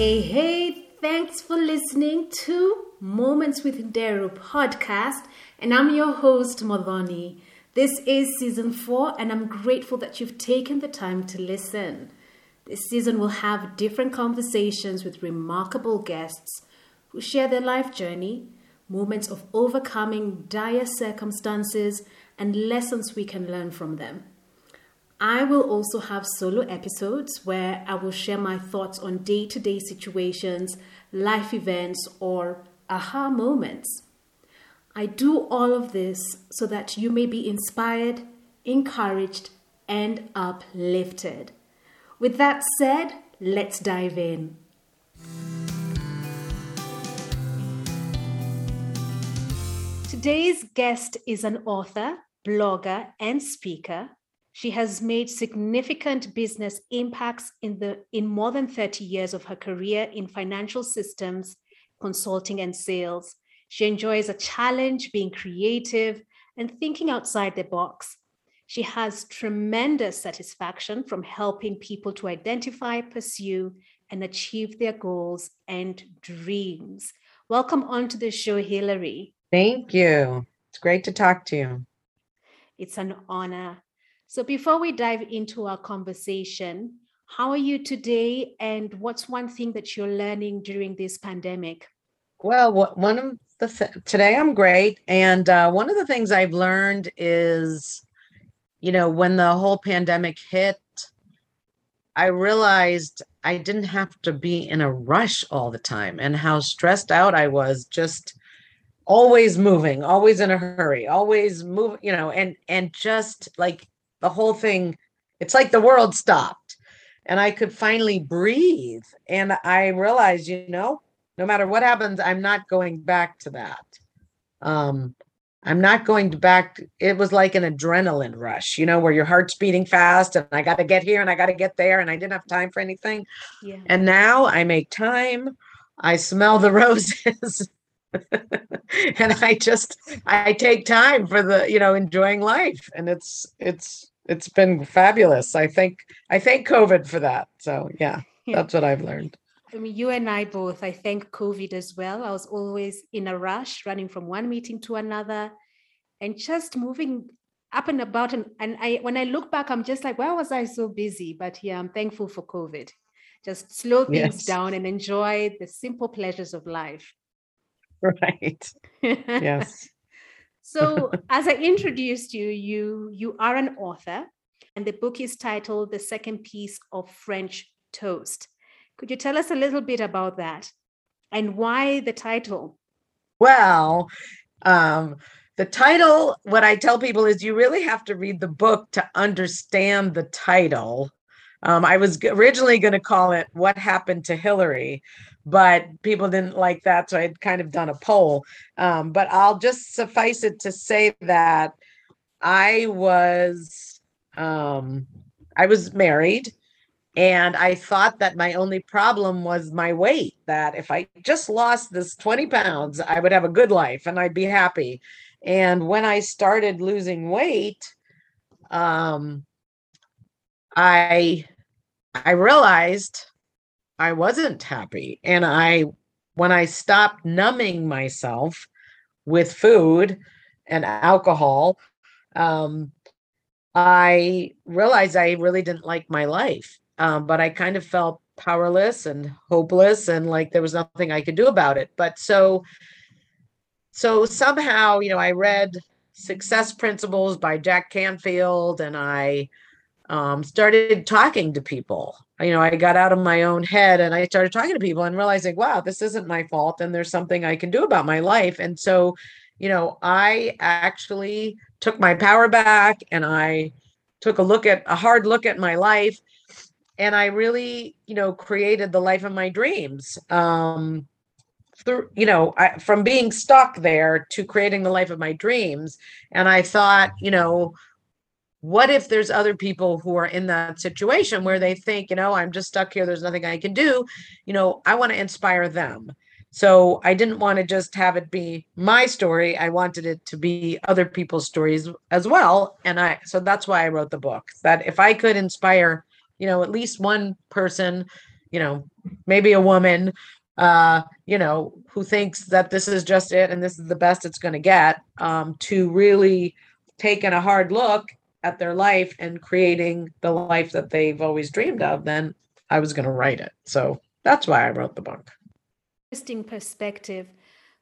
Hey, thanks for listening to Moments with Nderu podcast, and I'm your host, Madhoni. This is season 4, and I'm grateful that you've taken the time to listen. This season will have different conversations with remarkable guests who share their life journey, moments of overcoming dire circumstances, and lessons we can learn from them. I will also have solo episodes where I will share my thoughts on day-to-day situations, life events, or aha moments. I do all of this so that you may be inspired, encouraged, and uplifted. With that said, let's dive in. Today's guest is an author, blogger, and speaker. She has made significant business impacts in more than 30 years of her career in financial systems, consulting, and sales. She enjoys a challenge, being creative, and thinking outside the box. She has tremendous satisfaction from helping people to identify, pursue, and achieve their goals and dreams. Welcome onto the show, Hillary. Thank you. It's great to talk to you. It's an honor. So before we dive into our conversation, how are you today, and what's one thing that you're learning during this pandemic? Well, today I'm great, and one of the things I've learned is, when the whole pandemic hit, I realized I didn't have to be in a rush all the time, and how stressed out I was, just always moving, always in a hurry, always moving, and just like the whole thing, it's like the world stopped and I could finally breathe. And I realized, no matter what happens, I'm not going back to that. I'm not going back. It was like an adrenaline rush, where your heart's beating fast and I got to get here and I got to get there and I didn't have time for anything. Yeah. And now I make time. I smell the roses and I take time for the, enjoying life. And it's been fabulous. I thank COVID for that. So yeah. That's what I've learned. I mean, you and I both, I thank COVID as well. I was always in a rush, running from one meeting to another and just moving up and about. And when I look back, I'm just like, why was I so busy? But yeah, I'm thankful for COVID. Just slow things down and enjoy the simple pleasures of life. Right. Yes. So as I introduced you, you are an author, and the book is titled The Second Piece of French Toast. Could you tell us a little bit about that and why the title? Well, the title, what I tell people is you really have to read the book to understand the title. I was originally going to call it What Happened to Hillary, but people didn't like that. So I'd kind of done a poll, but I'll just suffice it to say that I was married, and I thought that my only problem was my weight, that if I just lost this 20 pounds, I would have a good life and I'd be happy. And when I started losing weight, I realized I wasn't happy. And when I stopped numbing myself with food and alcohol, I realized I really didn't like my life. But I kind of felt powerless and hopeless and like there was nothing I could do about it. But so somehow, I read Success Principles by Jack Canfield, and I started talking to people. I got out of my own head and I started talking to people and realizing, wow, this isn't my fault. And there's something I can do about my life. And so, I actually took my power back, and I took a hard look at my life. And I really, created the life of my dreams, from being stuck there to creating the life of my dreams. And I thought, what if there's other people who are in that situation where they think, I'm just stuck here, there's nothing I can do. I want to inspire them. So I didn't want to just have it be my story. I wanted it to be other people's stories as well. And so that's why I wrote the book, that if I could inspire, at least one person maybe a woman, who thinks that this is just it and this is the best it's going to get, to really taking a hard look at their life and creating the life that they've always dreamed of, then I was going to write it. So that's why I wrote the book. Interesting perspective.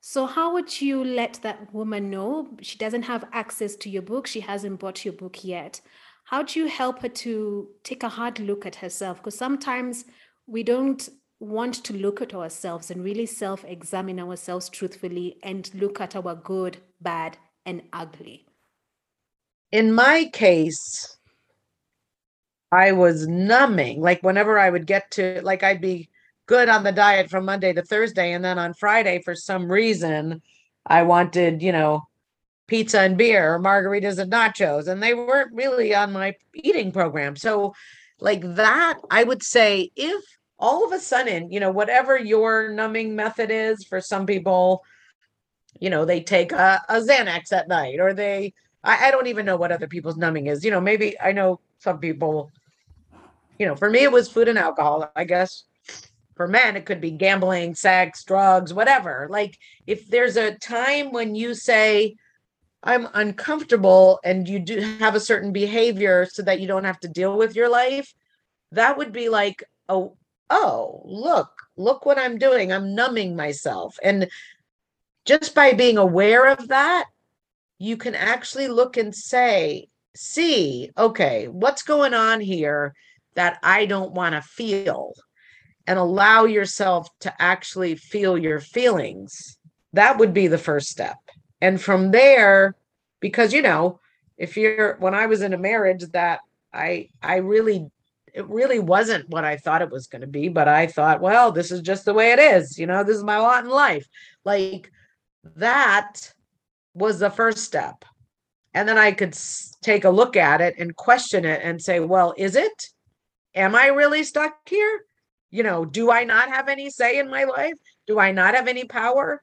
So how would you let that woman know? She doesn't have access to your book. She hasn't bought your book yet. How do you help her to take a hard look at herself? Because sometimes we don't want to look at ourselves and really self-examine ourselves truthfully and look at our good, bad, and ugly. In my case, I was numbing. Like whenever I would get to, like I'd be good on the diet from Monday to Thursday. And then on Friday, for some reason, I wanted, pizza and beer or margaritas and nachos. And they weren't really on my eating program. So like that, I would say if all of a sudden, whatever your numbing method is, for some people, they take a Xanax at night, or I don't even know what other people's numbing is. Maybe I know some people, for me, it was food and alcohol, I guess. For men, it could be gambling, sex, drugs, whatever. Like if there's a time when you say, I'm uncomfortable, and you do have a certain behavior so that you don't have to deal with your life, that would be like, oh, look what I'm doing. I'm numbing myself. And just by being aware of that, you can actually look and see, okay, what's going on here that I don't want to feel? And allow yourself to actually feel your feelings. That would be the first step. And from there, because, when I was in a marriage that it really wasn't what I thought it was going to be, but I thought, well, this is just the way it is. This is my lot in life. Like that was the first step. And then I could take a look at it and question it and say, well, is it? Am I really stuck here? Do I not have any say in my life? Do I not have any power?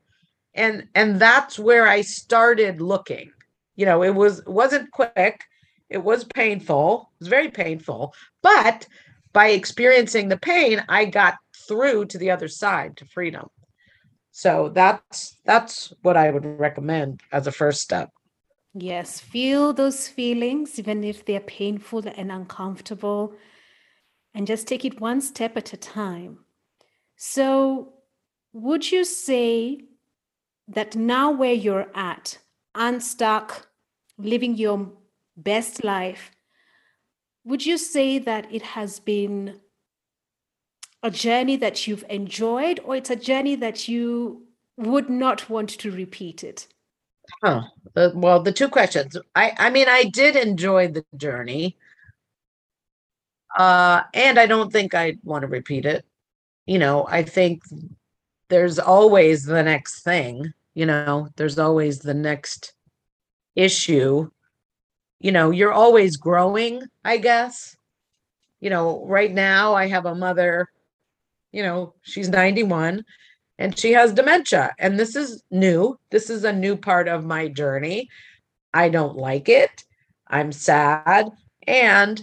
And that's where I started looking. It wasn't quick. It was painful. It was very painful. But by experiencing the pain, I got through to the other side, to freedom. So that's what I would recommend as a first step. Yes, feel those feelings, even if they're painful and uncomfortable. And just take it one step at a time. So would you say that now where you're at, unstuck, living your best life, would you say that it has been a journey that you've enjoyed, or it's a journey that you would not want to repeat it? Well, the two questions. I mean, I did enjoy the journey. And I don't think I want to repeat it. I think there's always the next thing, there's always the next issue, you're always growing, I guess. Right now I have a mother, she's 91 and she has dementia, and this is new. This is a new part of my journey. I don't like it. I'm sad. And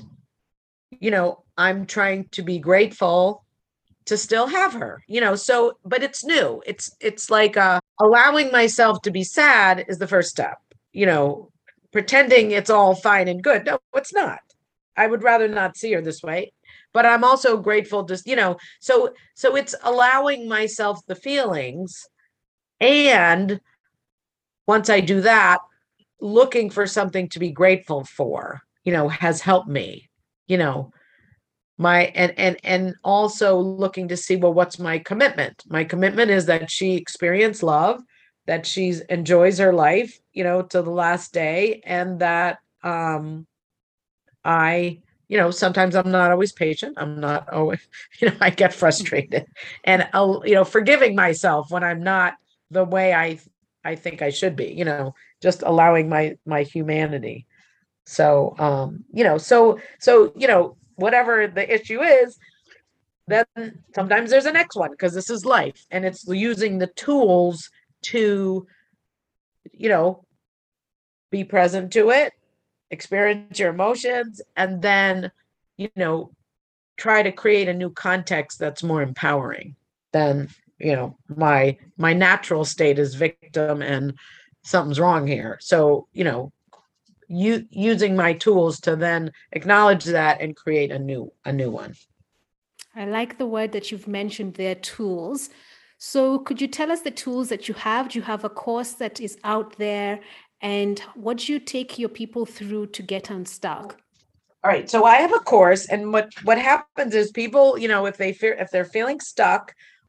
I'm trying to be grateful to still have her, so, but it's new. It's like, allowing myself to be sad is the first step, pretending it's all fine and good. No, it's not. I would rather not see her this way, but I'm also grateful to, so it's allowing myself the feelings. And once I do that, looking for something to be grateful for, has helped me. And also looking to see, well, what's my commitment? My commitment is that she experienced love, that she enjoys her life, to the last day. And that, I sometimes I'm not always patient. I'm not always, I get frustrated, and I'll, forgiving myself when I'm not the way I think I should be, just allowing my humanity. So, whatever the issue is, then sometimes there's a next one, because this is life, and it's using the tools to, be present to it, experience your emotions, and then, try to create a new context that's more empowering than, you know, my natural state is victim and something's wrong here. So, you know, using my tools to then acknowledge that and create a new one. I like the word that you've mentioned there, tools. So could you tell us the tools that you have? Do you have a course that is out there? And what do you take your people through to get unstuck? All right. So I have a course, and what happens is people, you know, if they're feeling stuck,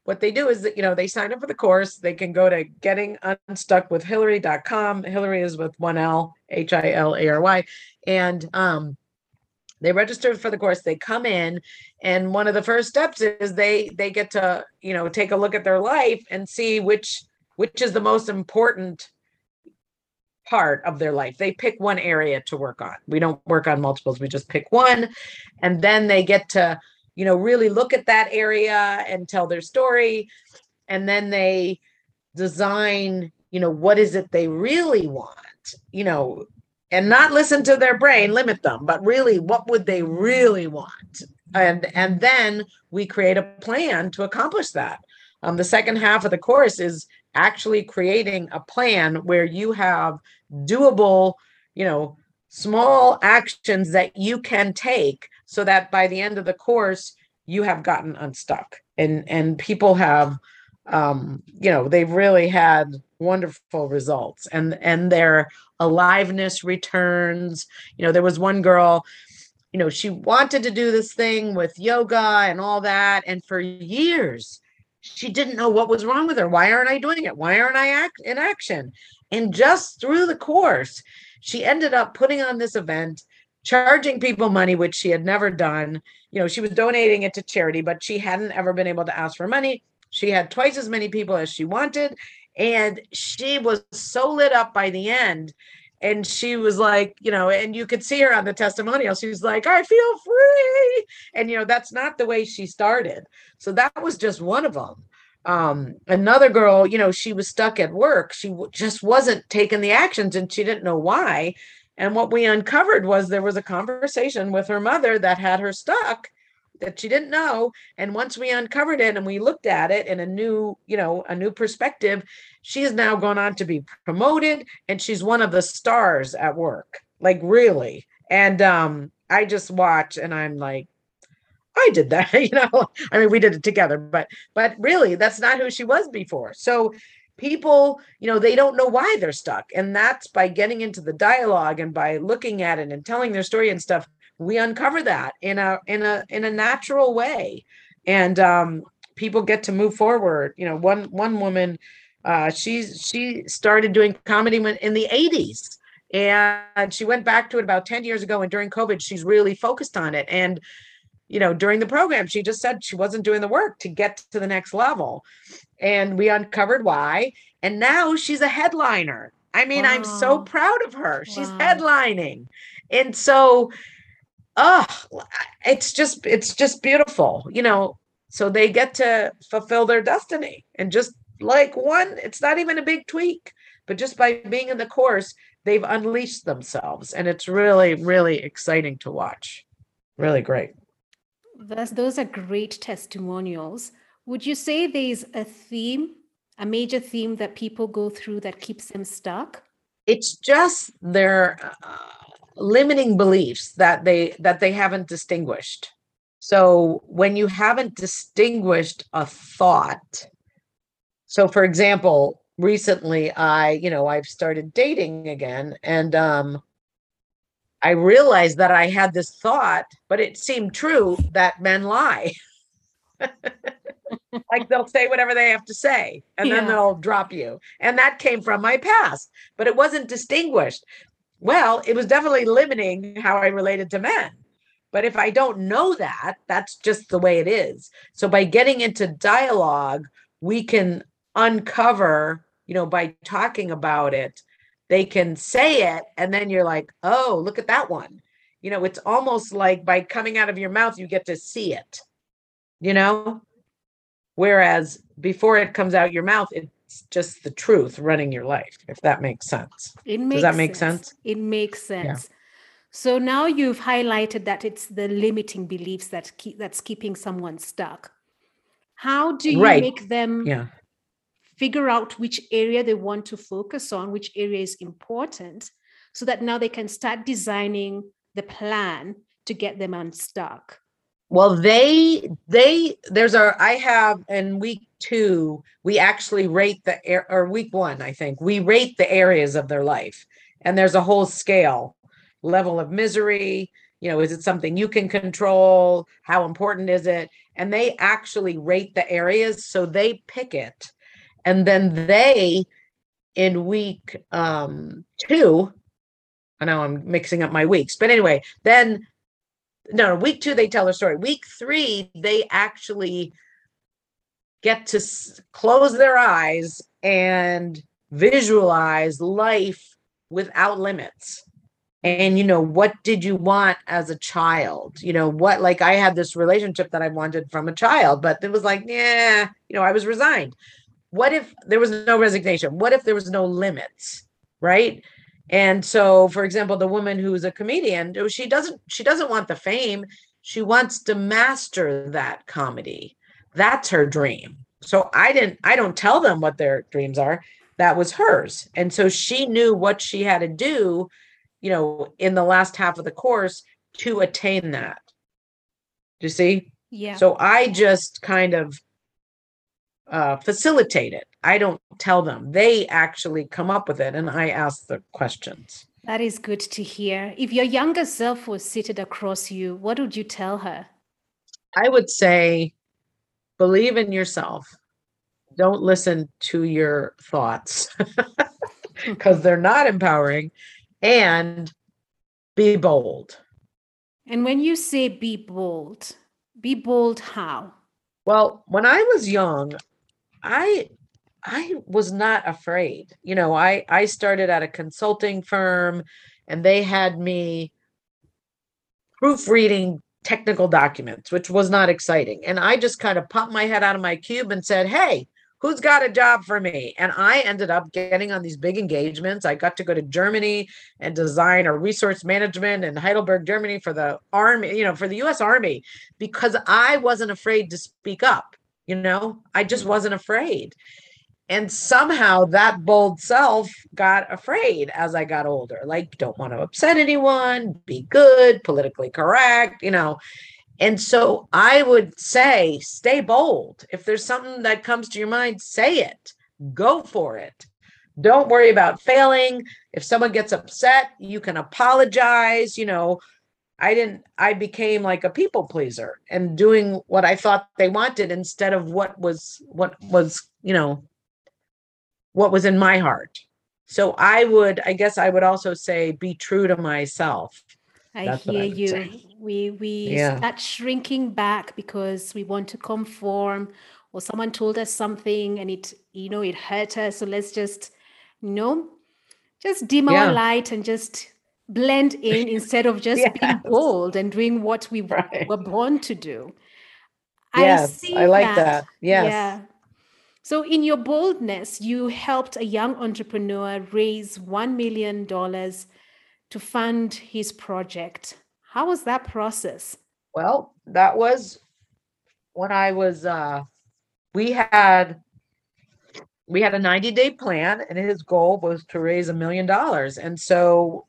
what they do is that, you know, they sign up for the course. They can go to gettingunstuckwithhillary.com. Hillary is with one L, H-I-L-A-R-Y. And they register for the course. They come in, and one of the first steps is they get to, you know, take a look at their life and see which is the most important part of their life. They pick one area to work on. We don't work on multiples. We just pick one. And then they get to, you know, really look at that area and tell their story. And then they design, you know, what is it they really want, you know, and not listen to their brain, limit them, but really, what would they really want? And then we create a plan to accomplish that. The second half of the course is actually creating a plan where you have doable, you know, small actions that you can take so that by the end of the course, you have gotten unstuck. And people have, you know, they've really had wonderful results, and their aliveness returns. You know, there was one girl, you know, she wanted to do this thing with yoga and all that. And for years, she didn't know what was wrong with her. Why aren't I doing it? Why aren't I in action? And just through the course, she ended up putting on this event, charging people money, which she had never done. You know, she was donating it to charity, but she hadn't ever been able to ask for money. She had twice as many people as she wanted. And she was so lit up by the end. And she was like, you know, and you could see her on the testimonial. She was like, I feel free. And, you know, that's not the way she started. So that was just one of them. Another girl, you know, she was stuck at work. She just wasn't taking the actions, and she didn't know why. And what we uncovered was there was a conversation with her mother that had her stuck that she didn't know. And once we uncovered it and we looked at it in a new, you know, a new perspective, she has now gone on to be promoted, and she's one of the stars at work, like really. And I just watch and I'm like, I did that, you know, I mean, we did it together, but really that's not who she was before. So people, you know, they don't know why they're stuck. And that's by getting into the dialogue and by looking at it and telling their story and stuff, we uncover that in a natural way, and people get to move forward. You know, one woman, she started doing comedy in the 80s, and she went back to it about 10 years ago. And during COVID, she's really focused on it. And, you know, during the program, she just said she wasn't doing the work to get to the next level, and we uncovered why. And now she's a headliner. I mean, wow. I'm so proud of her. She's headlining, and so. Oh, it's just beautiful, you know, so they get to fulfill their destiny. And just like one, it's not even a big tweak, but just by being in the course, they've unleashed themselves. And it's really, really exciting to watch. Really great. Those are great testimonials. Would you say there's a theme, a major theme that people go through that keeps them stuck? It's just their... limiting beliefs that they haven't distinguished. So when you haven't distinguished a thought, so for example, recently I've started dating again, and I realized that I had this thought, but it seemed true that men lie. Like they'll say whatever they have to say, and then they'll drop you. And that came from my past, but it wasn't distinguished. Well, it was definitely limiting how I related to men. But if I don't know that, that's just the way it is. So by getting into dialogue, we can uncover, you know, by talking about it, they can say it. And then you're like, oh, look at that one. You know, it's almost like by coming out of your mouth, you get to see it, you know, whereas before it comes out your mouth, it's just the truth running your life, if that makes sense. Does that make sense? It makes sense. Yeah. So now you've highlighted that it's the limiting beliefs that's keeping someone stuck. How do you make them figure out which area they want to focus on, which area is important, so that now they can start designing the plan to get them unstuck? Well, in week 2, we actually rate week 1, I think, we rate the areas of their life. And there's a whole scale. Level of misery, is it something you can control? How important is it? And they actually rate the areas. So they pick it. And then they, in week 2, I know I'm mixing up my weeks, but anyway, week 2, they tell their story. Week 3, they actually get to close their eyes and visualize life without limits. And, what did you want as a child? I had this relationship that I wanted from a child, but it was like, I was resigned. What if there was no resignation? What if there was no limits? Right. And so, for example, the woman who is a comedian, she doesn't want the fame. She wants to master that comedy. That's her dream. So I don't tell them what their dreams are. That was hers. And so she knew what she had to do in the last half of the course to attain that. Do you see? Yeah. So I just kind of facilitate it. I don't tell them. They actually come up with it and I ask the questions. That is good to hear. If your younger self was seated across you, what would you tell her? I would say, believe in yourself. Don't listen to your thoughts because they're not empowering. And be bold. And when you say be bold how? Well, when I was young, I was not afraid. I started at a consulting firm and they had me proofreading technical documents, which was not exciting. And I just kind of popped my head out of my cube and said, hey, who's got a job for me? And I ended up getting on these big engagements. I got to go to Germany and design a resource management in Heidelberg, Germany for the Army, for the US Army, because I wasn't afraid to speak up. I just wasn't afraid. And somehow that bold self got afraid as I got older, like don't want to upset anyone, be good, politically correct, And so I would say, stay bold. If there's something that comes to your mind, say it, go for it. Don't worry about failing. If someone gets upset, you can apologize. I became like a people pleaser and doing what I thought they wanted instead of what was in my heart. So I would also say, be true to myself. That's hear you. Say. We start shrinking back because we want to conform, or someone told us something and it hurt us. So let's just dim our light and just blend in instead of just being bold and doing what we were born to do. Yes, I like that. Yes. Yeah. So in your boldness, you helped a young entrepreneur raise $1 million to fund his project. How was that process? Well, that was when I was, we had a 90-day plan and his goal was to raise $1 million. And so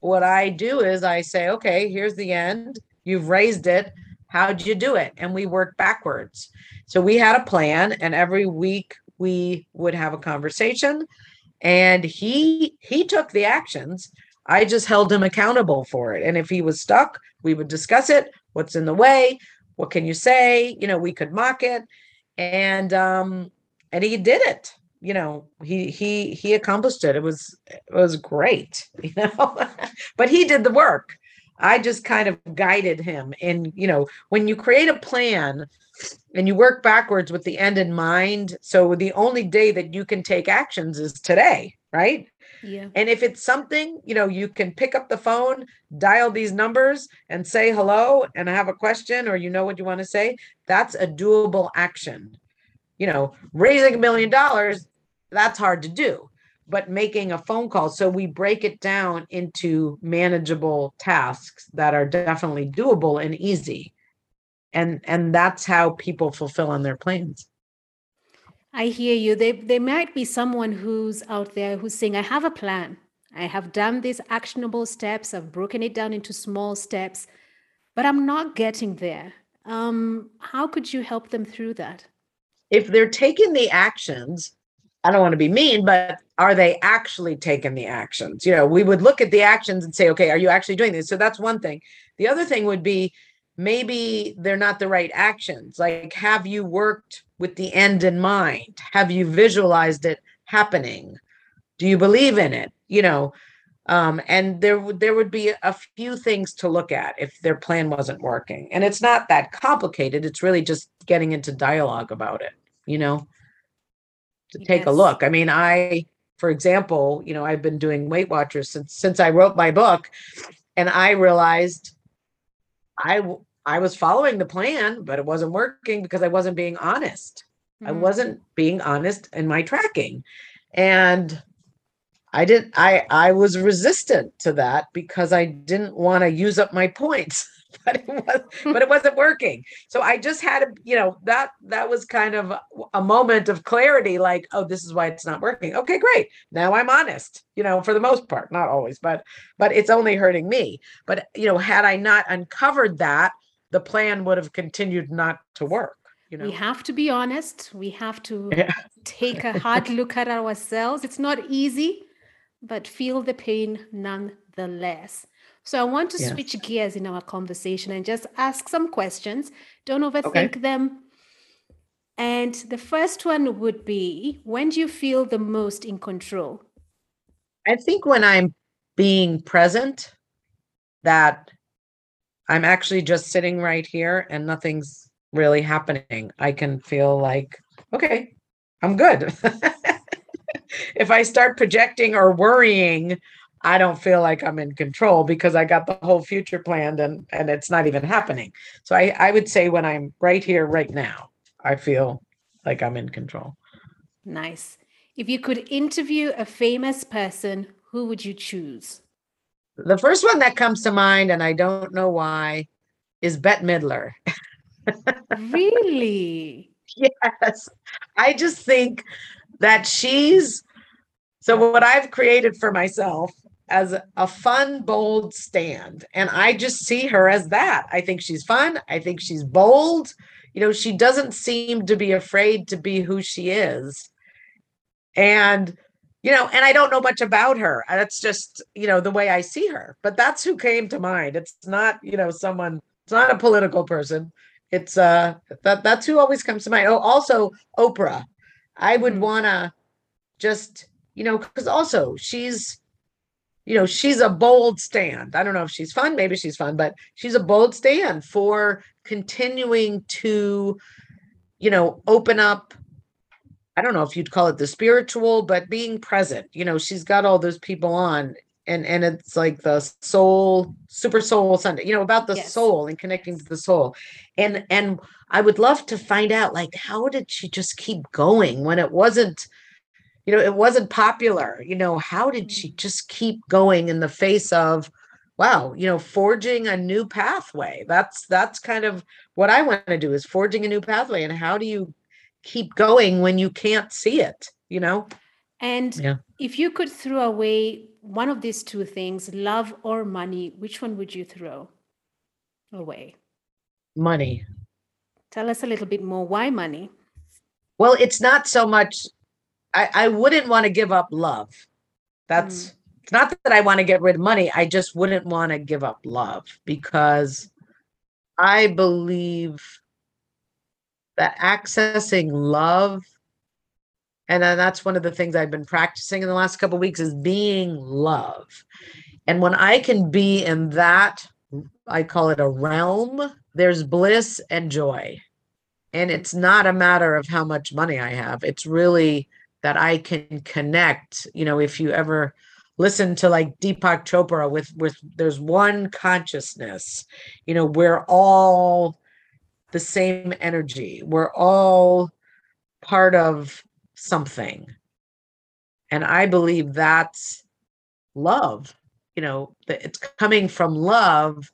what I do is I say, okay, here's the end. You've raised it. How'd you do it? And we work backwards. So we had a plan and every week we would have a conversation and he took the actions. I just held him accountable for it. And if he was stuck, we would discuss it. What's in the way? What can you say? We could mock it. And he did it. He accomplished it. It was great, but he did the work. I just kind of guided him. And, when you create a plan and you work backwards with the end in mind. So the only day that you can take actions is today, right? Yeah. And if it's something, you can pick up the phone, dial these numbers and say hello and have a question or what you want to say, that's a doable action. Raising $1 million, that's hard to do. but making a phone call. So we break it down into manageable tasks that are definitely doable and easy. And that's how people fulfill on their plans. I hear you. There might be someone who's out there who's saying, I have a plan. I have done these actionable steps. I've broken it down into small steps, but I'm not getting there. How could you help them through that? If they're taking the actions, I don't want to be mean, but are they actually taking the actions? You know, we would look at the actions and say, okay, are you actually doing this? So that's one thing. The other thing would be, maybe they're not the right actions. Like, have you worked with the end in mind? Have you visualized it happening? Do you believe in it? You know, and there would be a few things to look at if their plan wasn't working. And it's not that complicated. It's really just getting into dialogue about it, you know, to yes. Take a look. I mean, for example, you know, I've been doing Weight Watchers since I wrote my book, and I realized I was following the plan, but it wasn't working because I wasn't being honest. Mm-hmm. I wasn't being honest in my tracking. And I was resistant to that because I didn't want to use up my points, but it wasn't working. So I just had to, you know, that was kind of a moment of clarity, like, oh, this is why it's not working. Okay, great. Now I'm honest, you know, for the most part, not always, but it's only hurting me. But, you know, had I not uncovered that, the plan would have continued not to work. You know? We have to be honest. We have to take a hard look at ourselves. It's not easy, but feel the pain nonetheless. So I want to switch gears in our conversation and just ask some questions. Don't overthink them. And the first one would be, when do you feel the most in control? I think when I'm being present, that I'm actually just sitting right here and nothing's really happening. I can feel like, okay, I'm good. If I start projecting or worrying, I don't feel like I'm in control because I got the whole future planned and it's not even happening. So I would say when I'm right here, right now, I feel like I'm in control. Nice. If you could interview a famous person, who would you choose? The first one that comes to mind, and I don't know why, is Bette Midler. Really? Yes. I just think that so what I've created for myself as a fun, bold stand. And I just see her as that. I think she's fun. I think she's bold. You know, she doesn't seem to be afraid to be who she is. And, you know, and I don't know much about her. That's just, you know, the way I see her. But that's who came to mind. It's not, you know, it's not a political person. It's that's who always comes to mind. Oh, also Oprah. I would want to just, you know, because also she's, you know, she's a bold stand. I don't know if she's fun, maybe she's fun, but she's a bold stand for continuing to, you know, open up. I don't know if you'd call it the spiritual, but being present. You know, she's got all those people on and it's like the soul, Super Soul Sunday, you know, about the soul and connecting to the soul. And I would love to find out, like, how did she just keep going when it wasn't, you know, it wasn't popular, you know, how did she just keep going in the face of, wow, you know, forging a new pathway. That's kind of what I want to do, is forging a new pathway. And how do you keep going when you can't see it, you know? And if you could throw away one of these two things, love or money, which one would you throw away? Money. Tell us a little bit more. Why money? Well, it's not so much, I wouldn't want to give up love. That's it's not that I want to get rid of money. I just wouldn't want to give up love because I believe that accessing love, and that's one of the things I've been practicing in the last couple of weeks, is being love. And when I can be in that, I call it a realm, there's bliss and joy. And it's not a matter of how much money I have. It's really that I can connect. You know, if you ever listen to like Deepak Chopra with there's one consciousness, you know, we're all the same energy. We're all part of something. And I believe that's love. You know, it's coming from love.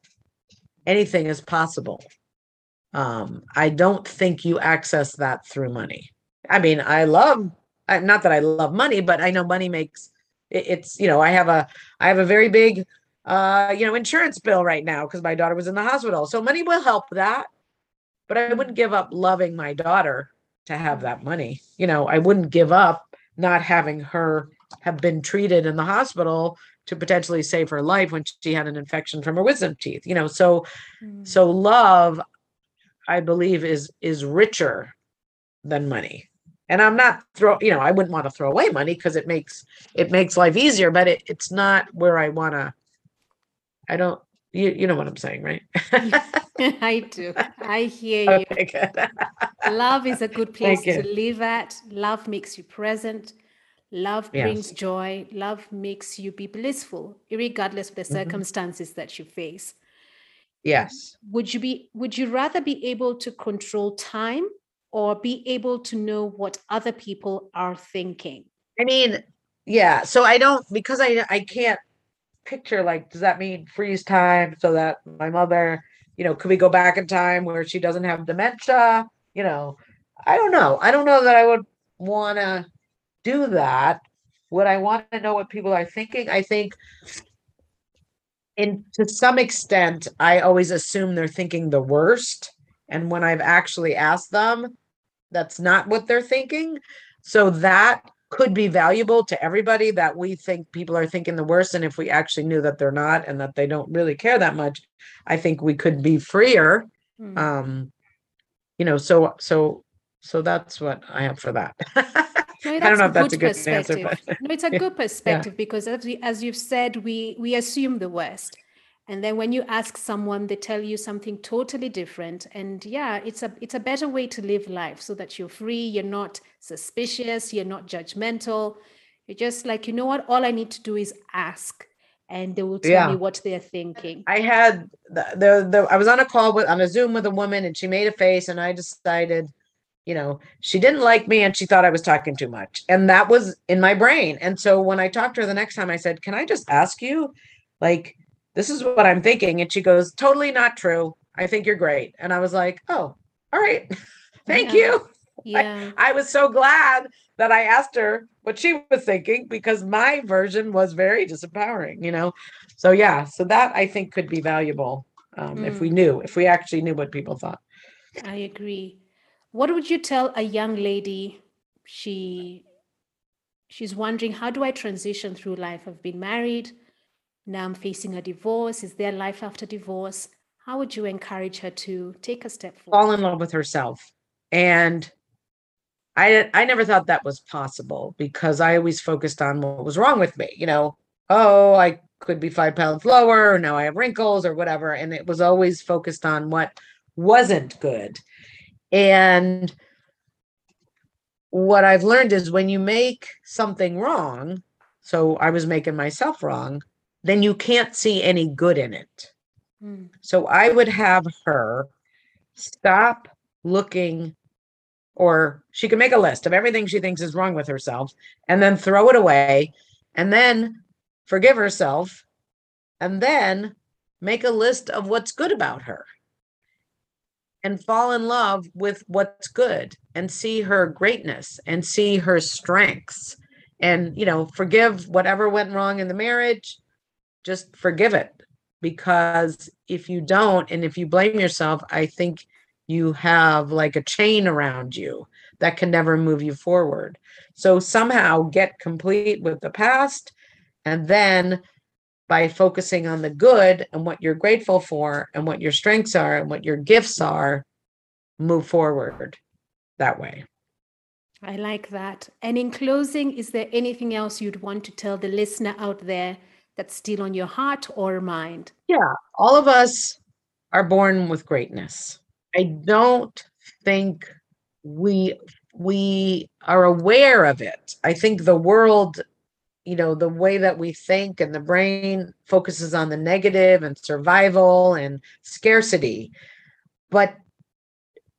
Anything is possible. I don't think you access that through money. I mean, not that I love money, but I know money makes it's, you know, I have a very big, insurance bill right now because my daughter was in the hospital. So money will help that, but I wouldn't give up loving my daughter to have that money. You know, I wouldn't give up not having her have been treated in the hospital to potentially save her life when she had an infection from her wisdom teeth, you know? So love, I believe is richer than money. And I'm not I wouldn't want to throw away money because it makes life easier, but it's not where I want to, you know what I'm saying, right? I do. I hear you. Okay, good. Love is a good place to live at. Love makes you present. Love brings joy. Love makes you be blissful, regardless of the circumstances that you face. Yes. Would you rather be able to control time or be able to know what other people are thinking? I mean, yeah. So I don't, because I can't picture, like, does that mean freeze time so that my mother, you know, could we go back in time where she doesn't have dementia? You know, I don't know. I don't know that I would want to do that. Would I want to know what people are thinking? I think to some extent, I always assume they're thinking the worst. And when I've actually asked them, that's not what they're thinking. So that could be valuable to everybody, that we think people are thinking the worst. And if we actually knew that they're not and that they don't really care that much, I think we could be freer. So that's what I have for that. No, I don't know if that's a good perspective. Answer. But no, it's a good perspective because as you've said, we assume the worst. And then when you ask someone, they tell you something totally different. And it's a better way to live life so that you're free. You're not suspicious. You're not judgmental. You're just like, you know what? All I need to do is ask and they will tell me what they're thinking. I had I was on a call on a Zoom with a woman and she made a face and I decided, you know, she didn't like me and she thought I was talking too much. And that was in my brain. And so when I talked to her the next time, I said, can I just ask you, like, this is what I'm thinking. And she goes, totally not true. I think you're great. And I was like, oh, all right. Thank you. Yeah. I was so glad that I asked her what she was thinking because my version was very disempowering, you know? So so that I think could be valuable if we actually knew what people thought. I agree. What would you tell a young lady? She's wondering, how do I transition through life? I've been married. Now I'm facing a divorce. Is there life after divorce? How would you encourage her to take a step forward? Fall in love with herself. And I never thought that was possible because I always focused on what was wrong with me. You know, oh, I could be 5 pounds lower. Or now I have wrinkles or whatever. And it was always focused on what wasn't good. And what I've learned is when you make something wrong, so I was making myself wrong, then you can't see any good in it. So I would have her stop looking, or she could make a list of everything she thinks is wrong with herself and then throw it away and then forgive herself and then make a list of what's good about her. And fall in love with what's good and see her greatness and see her strengths and, you know, forgive whatever went wrong in the marriage. Just forgive it, because if you don't, and if you blame yourself, I think you have like a chain around you that can never move you forward. So somehow get complete with the past. And then by focusing on the good and what you're grateful for and what your strengths are and what your gifts are, move forward that way. I like that. And in closing, is there anything else you'd want to tell the listener out there that's still on your heart or mind? Yeah, all of us are born with greatness. I don't think we are aware of it. I think the world, you know, the way that we think and the brain focuses on the negative and survival and scarcity. But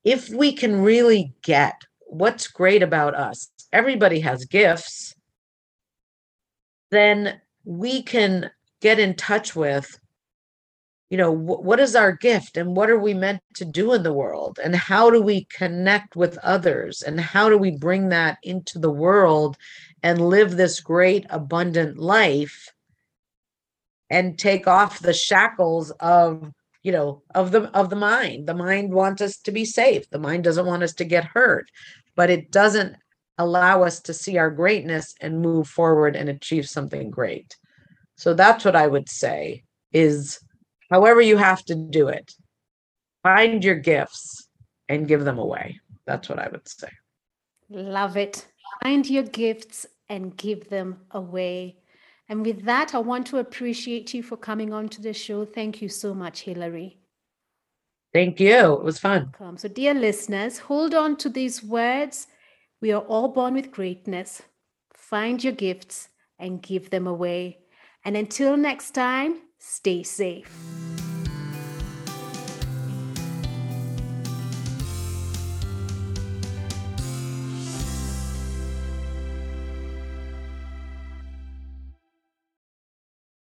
if we can really get what's great about us, everybody has gifts. then we can get in touch with, you know, what is our gift and what are we meant to do in the world? And how do we connect with others? And how do we bring that into the world and live this great, abundant life and take off the shackles of, you know, of the mind? The mind wants us to be safe. The mind doesn't want us to get hurt, but it doesn't allow us to see our greatness and move forward and achieve something great. So that's what I would say is, however you have to do it, find your gifts and give them away. That's what I would say. Love it. Find your gifts and give them away. And with that, I want to appreciate you for coming on to the show. Thank you so much, Hillary. Thank you. It was fun. So dear listeners, hold on to these words. We are all born with greatness. Find your gifts and give them away. And until next time, stay safe.